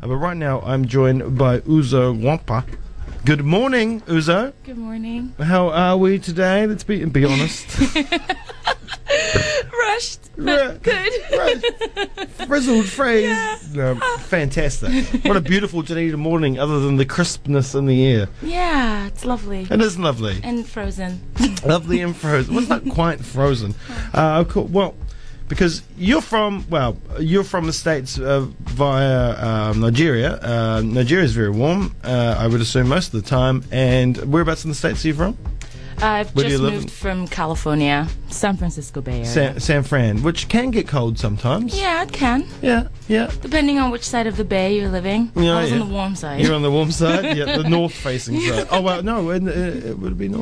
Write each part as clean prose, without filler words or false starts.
But right now, I'm joined by Uzo Wampa. Good morning, Uzo. Good morning. How are we today? Let's be honest. Rushed, but good. Frizzled, phrase. Yeah. Fantastic. What a beautiful Dunedin morning, other than the crispness in the air. Yeah, it's lovely. It is lovely. And frozen. Lovely and frozen. Well, it's not quite frozen. Cool. Well, because you're from the States via Nigeria. Nigeria is very warm, I would assume, most of the time. And whereabouts in the States are you from? I've just moved from California, San Francisco Bay Area. San Fran, which can get cold sometimes. Yeah, it can. Yeah. Depending on which side of the bay you're living. Yeah, I was on the warm side. You're on the warm side? Yeah, the north-facing side. Oh, well, no, it would be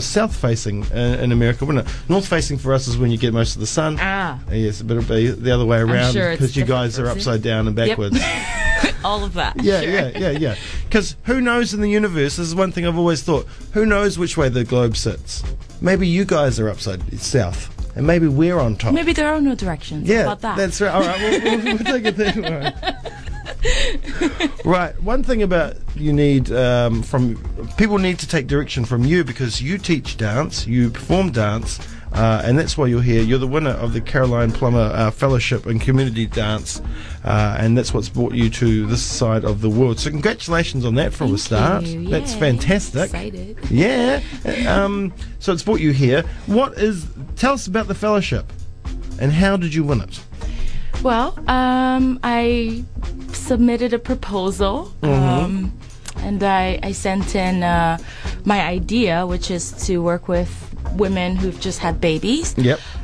south-facing in America, wouldn't it? North-facing for us is when you get most of the sun. Ah. Yes, but it'll be the other way around because you guys are upside down and backwards. Yep. All of that. Yeah. Because who knows in the universe, this is one thing I've always thought, who knows which way the globe sits? Maybe you guys are south, and maybe we're on top. Maybe there are no directions. Yeah, about that. That's right. All right, we'll take it that way. Right, one thing about you need people need to take direction from you because you teach dance, you perform dance, and that's why you're here. You're the winner of the Caroline Plummer Fellowship in Community Dance, and that's what's brought you to this side of the world. So congratulations on that from the start. Yay. That's fantastic. Excited. Yeah. So it's brought you here. Tell us about the fellowship, and how did you win it? Well, I submitted a proposal, and I sent in my idea, which is to work with women who've just had babies,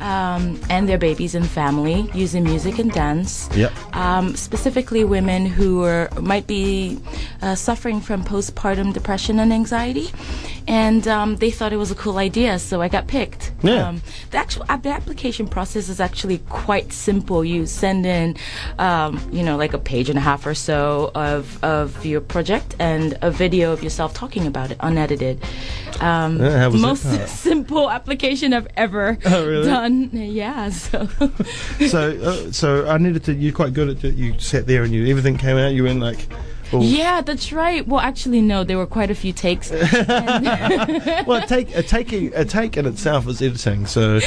and their babies and family using music and dance. Specifically, women who might be suffering from postpartum depression and anxiety, and they thought it was a cool idea, so I got picked. Yeah. The application process is actually quite simple. You send in, like a page and a half or so of your project and a video of yourself talking about it, unedited. Simple application I've ever done. Yeah, so. so I needed to. You're quite good at it. You sat there and everything came out. You went like. Well, yeah, that's right. Well, actually, no, there were quite a few takes. Well, a take in itself is editing, so.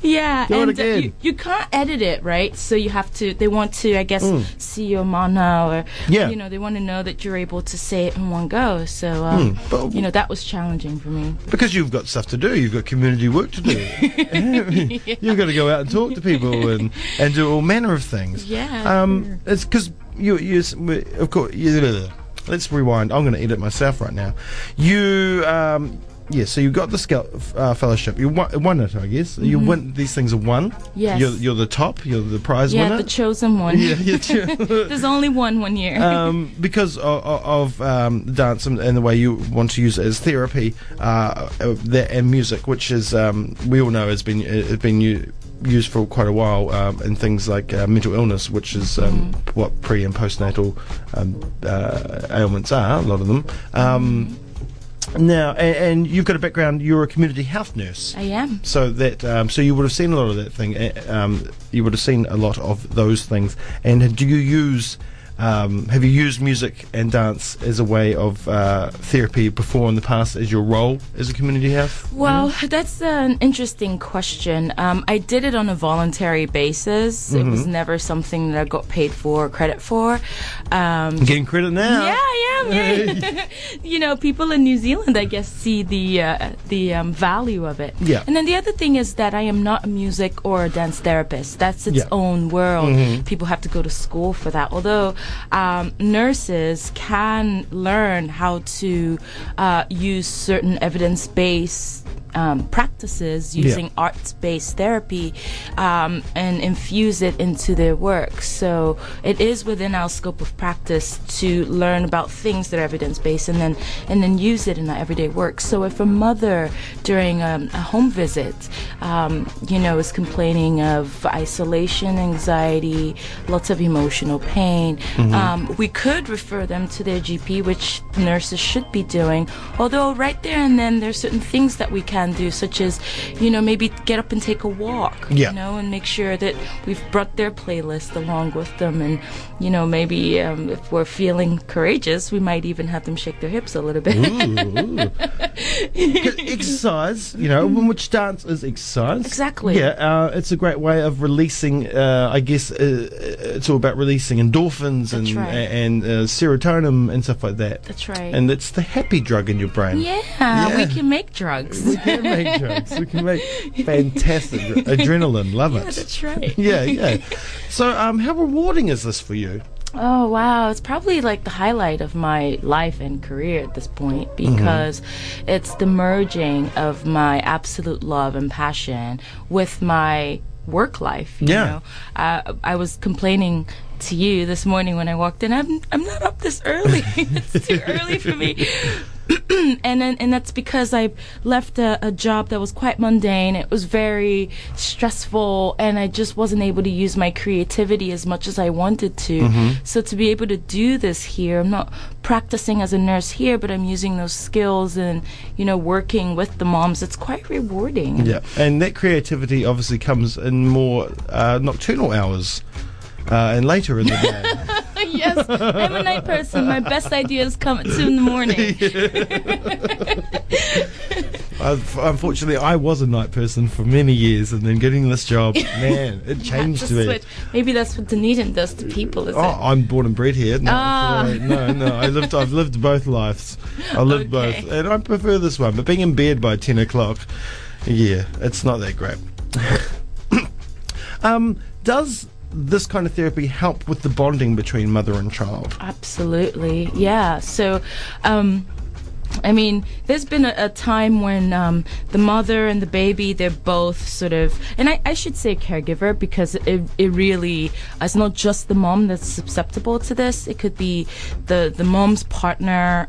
Yeah, do it again. You can't edit it, right? So you have to. They want to, I guess, see your mana, or they want to know that you're able to say it in one go. So, but, that was challenging for me because you've got stuff to do. You've got community work to do. You've got to go out and talk to people and do all manner of things. Yeah, it's because. Let's rewind. I'm going to edit myself right now. So you got this fellowship. You won it, I guess. You win. These things are won. Yes. You're the top. You're the prize winner. Yeah, the chosen one. There's only one year. Because of dance and the way you want to use it as therapy, and music, which is we all know has been used for quite a while in things like mental illness, which is what pre and postnatal ailments are, a lot of them. Now, and you've got a background, you're a community health nurse. I am. So that, you would have seen a lot of that thing, you would have seen a lot of those things. And do you use, have you used music and dance as a way of therapy before in the past as your role as a community health? Well, that's an interesting question. I did it on a voluntary basis. It was never something that I got paid for or credit for. Getting credit now. Yeah, I am. Yeah. People in New Zealand, I guess, see the value of it. Yeah. And then the other thing is that I am not a music or a dance therapist. That's its own world. People have to go to school for that. Although nurses can learn how to use certain evidence-based practices using arts-based therapy and infuse it into their work. So it is within our scope of practice to learn about things that are evidence-based and then use it in our everyday work. So if a mother during a home visit, is complaining of isolation, anxiety, lots of emotional pain, we could refer them to their GP, which nurses should be doing. Although right there and then there's certain things that we can can do, such as, you know, maybe get up and take a walk, you know, and make sure that we've brought their playlist along with them. And, you know, maybe if we're feeling courageous, we might even have them shake their hips a little bit. Exercise, you know, which dance is exercise. Exactly. Yeah, it's a great way of releasing, I guess, it's all about releasing endorphins and serotonin and stuff like that. That's right. And it's the happy drug in your brain. Yeah. We can make drugs. We can make fantastic adrenaline. Love it. Yeah, that's right. Yeah. So how rewarding is this for you? Oh, wow. It's probably like the highlight of my life and career at this point, because it's the merging of my absolute love and passion with my work life. You know? I was complaining to you this morning when I walked in, I'm not up this early. It's too early for me. And that's because I left a job that was quite mundane. It was very stressful, and I just wasn't able to use my creativity as much as I wanted to. So to be able to do this here, I'm not practicing as a nurse here, but I'm using those skills and, you know, working with the moms. It's quite rewarding. Yeah, and that creativity obviously comes in more nocturnal hours and later in the day. Yes, I'm a night person. My best ideas come at 2 in the morning. Unfortunately, I was a night person for many years, and then getting this job, man, it changed me. Switch. Maybe that's what Dunedin does to people, is it? I'm born and bred here. No. I've lived both lives. I lived both, and I prefer this one. But being in bed by 10 o'clock, yeah, it's not that great. Does this kind of therapy help with the bonding between mother and child? Absolutely, yeah. So, I mean, there's been a time when the mother and the baby, they're both sort of, and I should say caregiver, because it really, it's not just the mom that's susceptible to this. It could be the mom's partner,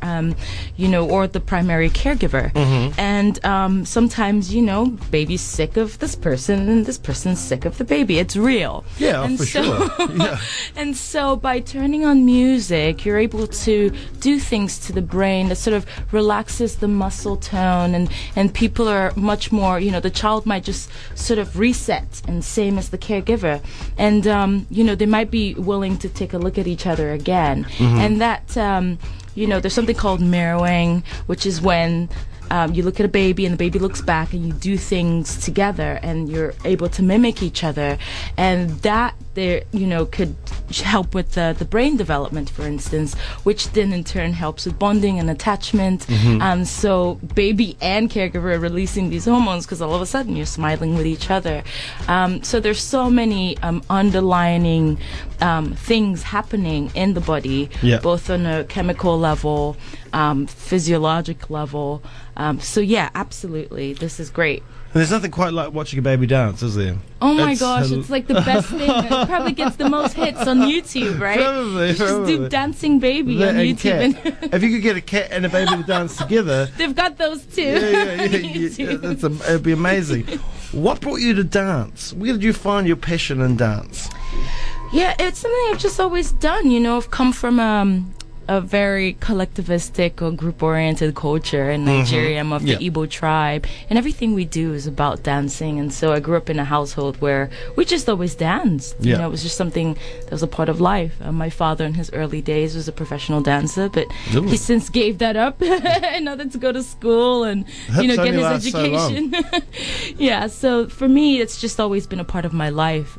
you know, or the primary caregiver. And sometimes, you know, baby's sick of this person and this person's sick of the baby. It's real. Yeah, and for sure. Yeah. And so by turning on music, you're able to do things to the brain that sort of relaxes the muscle tone, and people are much more, you know, the child might just sort of reset, and same as the caregiver, and you know, they might be willing to take a look at each other again. And that you know, there's something called mirroring, which is when you look at a baby and the baby looks back, and you do things together, and you're able to mimic each other, and that there, you know, could help with the brain development, for instance, which then in turn helps with bonding and attachment. So baby and caregiver are releasing these hormones, because all of a sudden you're smiling with each other. So there's so many underlying things happening in the body, both on a chemical level, physiologic level. So yeah, absolutely, this is great. And there's nothing quite like watching a baby dance, is there? Oh my gosh, it's like the best thing. It probably gets the most hits on YouTube, right? Probably. Just do dancing baby on YouTube. And if you could get a cat and a baby to dance together. They've got those too. Yeah. It'd be amazing. What brought you to dance? Where did you find your passion in dance? Yeah, it's something I've just always done. You know, I've come from a very collectivistic or group-oriented culture in Nigeria. I'm of the Igbo tribe, and everything we do is about dancing. And so I grew up in a household where we just always danced. You know, it was just something that was a part of life. My father, in his early days, was a professional dancer, but he since gave that up in order to go to school and get his education. So for me, it's just always been a part of my life.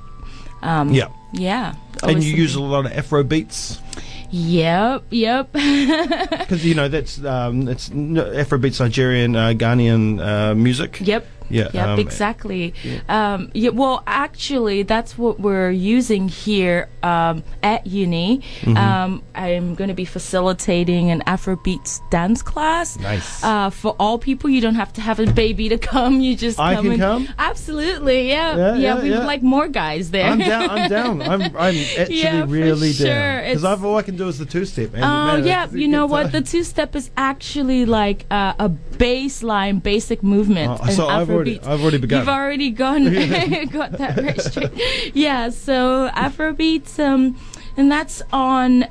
And you use a lot of Afrobeats. Yep. Because you know that's it's Afrobeats, Nigerian, Ghanaian music. Yep, exactly. Well, actually, that's what we're using here at uni. I'm going to be facilitating an Afrobeats dance class. Nice. For all people, you don't have to have a baby to come. You just come. I can come? Absolutely, we would like more guys there. I'm down. I'm actually really down. Because all I can do is the two-step. You know what? The two-step is actually like a baseline, basic movement. I've already begun. You've already gone. Got that right straight. So Afrobeats, And that's on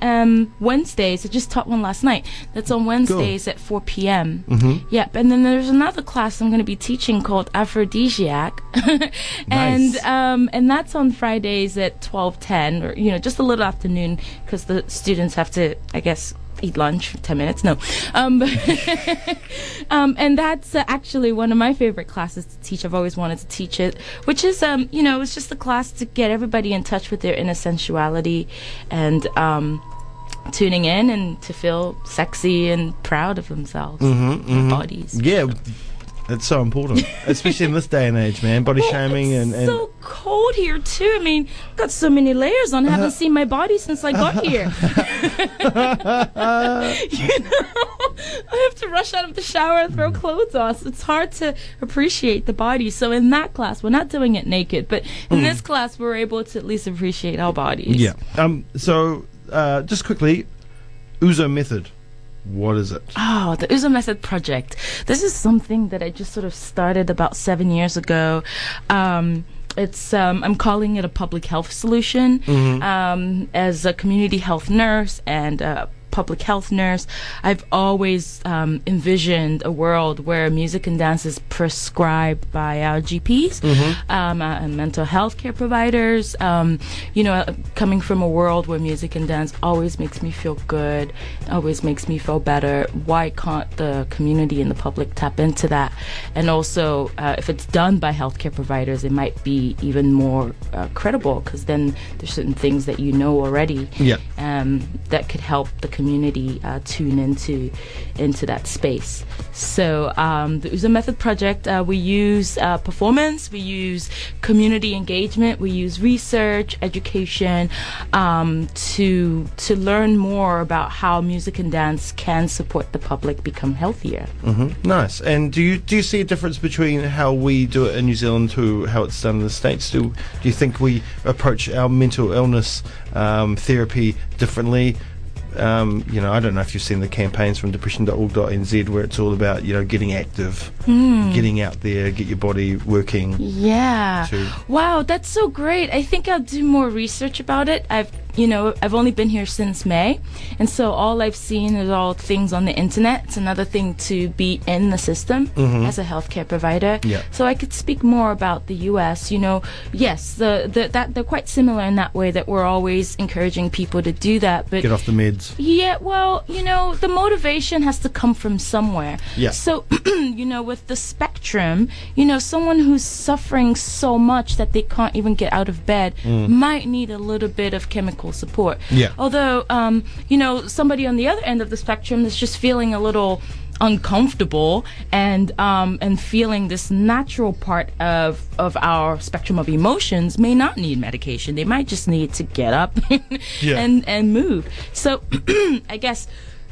Wednesdays. I just taught one last night. That's on Wednesdays at 4 p.m. Mm-hmm. Yep. And then there's another class I'm going to be teaching called Aphrodisiac. Nice. And that's on Fridays at 12:10, or, you know, just a little afternoon, because the students have to, I guess, eat lunch for 10 minutes. No. And that's actually one of my favorite classes to teach. I've always wanted to teach it, which is, you know, it's just a class to get everybody in touch with their inner sensuality and tuning in and to feel sexy and proud of themselves, their bodies. Yeah. So. It's so important, especially in this day and age, man. Body shaming and so cold here too. I mean, I've got so many layers on. I haven't seen my body since I got here. You know, I have to rush out of the shower and throw clothes off. It's hard to appreciate the body. So in that class, we're not doing it naked, but in this class, we're able to at least appreciate our bodies. Yeah. So just quickly, Uzo Method. What is it? Oh, the Uzo Method Project. This is something that I just sort of started about 7 years ago. It's I'm calling it a public health solution. As a community health nurse and a public health nurse, I've always envisioned a world where music and dance is prescribed by our GPs and mental health care providers. You know, coming from a world where music and dance always makes me feel good, always makes me feel better, why can't the community and the public tap into that? And also, if it's done by healthcare providers, it might be even more credible, because then there's certain things that you know already that could help the community tune into that space. So the Uzo Method Project, we use performance, we use community engagement, we use research, education, to learn more about how music and dance can support the public become healthier. Nice. And do you see a difference between how we do it in New Zealand to how it's done in the States? Do you think we approach our mental illness therapy differently? You know, I don't know if you've seen the campaigns from depression.org.nz where it's all about, you know, getting active, getting out there, get your body working. Yeah. Wow, that's so great. I think I'll do more research about it. I've only been here since May, and so all I've seen is all things on the internet. It's another thing to be in the system as a healthcare provider. Yeah. So I could speak more about the US. You know, yes, they're quite similar in that way, that we're always encouraging people to do that. But get off the meds. Yeah, well, you know, the motivation has to come from somewhere. Yeah. So, you know, with the spectrum, you know, someone who's suffering so much that they can't even get out of bed might need a little bit of chemical support. Yeah. Although, you know, somebody on the other end of the spectrum that's just feeling a little uncomfortable and feeling this natural part of our spectrum of emotions may not need medication. They might just need to get up and move. So I guess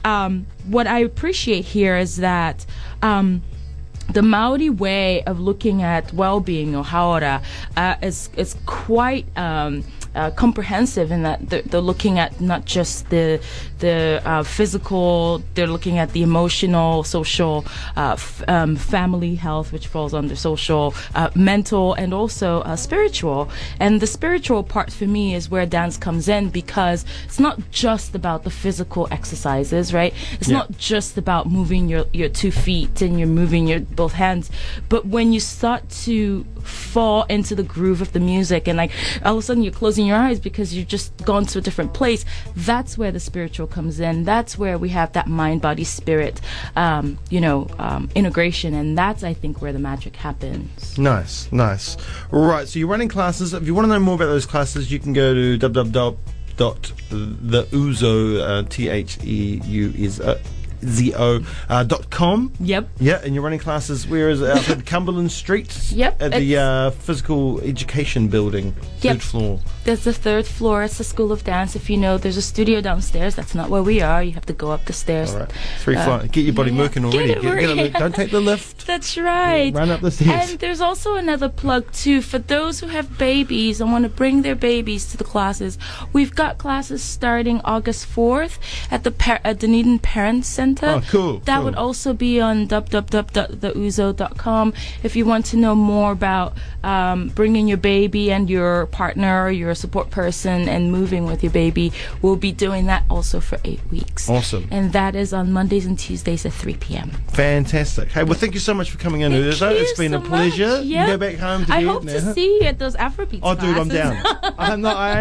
what I appreciate here is that the Maori way of looking at well-being, or hauora, is quite comprehensive, in that they're looking at not just the physical, they're looking at the emotional, social, family health, which falls under social, mental, and also spiritual. And the spiritual part for me is where dance comes in, because it's not just about the physical exercises, right? It's not just about moving your 2 feet and you're moving your both hands, but when you start to fall into the groove of the music, and like all of a sudden you're closing your eyes because you've just gone to a different place, that's where the spiritual comes in. That's where we have that mind, body, spirit integration, and that's, I think, where the magic happens. Nice. Right, so you're running classes. If you want to know more about those classes, you can go to www.theuzo.com. Yep. Yeah, and you're running classes. Where is it? Out at Cumberland Street. Yep. At the physical education building. Yep. Third floor. There's the third floor. It's the School of Dance. If you know, there's a studio downstairs. That's not where we are. You have to go up the stairs. All right. Get your body working already. Get it. Don't take the lift. That's right. Run up the stairs. And there's also another plug too for those who have babies and want to bring their babies to the classes. We've got classes starting August 4th at the Dunedin Parents Center. Center. Oh, cool. That would also be on www.theuzo.com if you want to know more about bringing your baby and your partner, your support person, and moving with your baby. We'll be doing that also for 8 weeks. Awesome. And that is on Mondays and Tuesdays at 3 p.m. Fantastic. Hey, well, thank you so much for coming in, Uzo. It's been a pleasure. Yep. You go back home to I hope to see you at those Afrobeats classes. Dude, I'm down. I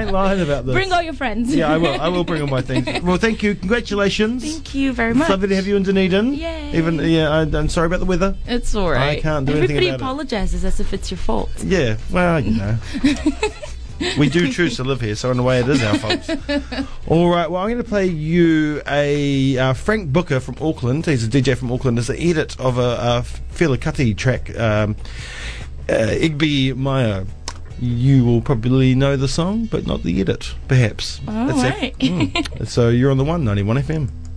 ain't lying about this. Bring all your friends. Yeah, I will. I will bring all my things. Well, thank you. Congratulations. Thank you very much. It's lovely to have you in Dunedin. Yay. I'm sorry about the weather. It's all right. I can't do anything about it. Everybody apologises as if it's your fault. Yeah, well, you know. We do choose to live here, so in a way it is our fault. All right, well, I'm going to play you a Frank Booker from Auckland. He's a DJ from Auckland. It's an edit of a Felicati track, Igby Meyer. You will probably know the song, but not the edit, perhaps. All right. So you're on the 191 FM.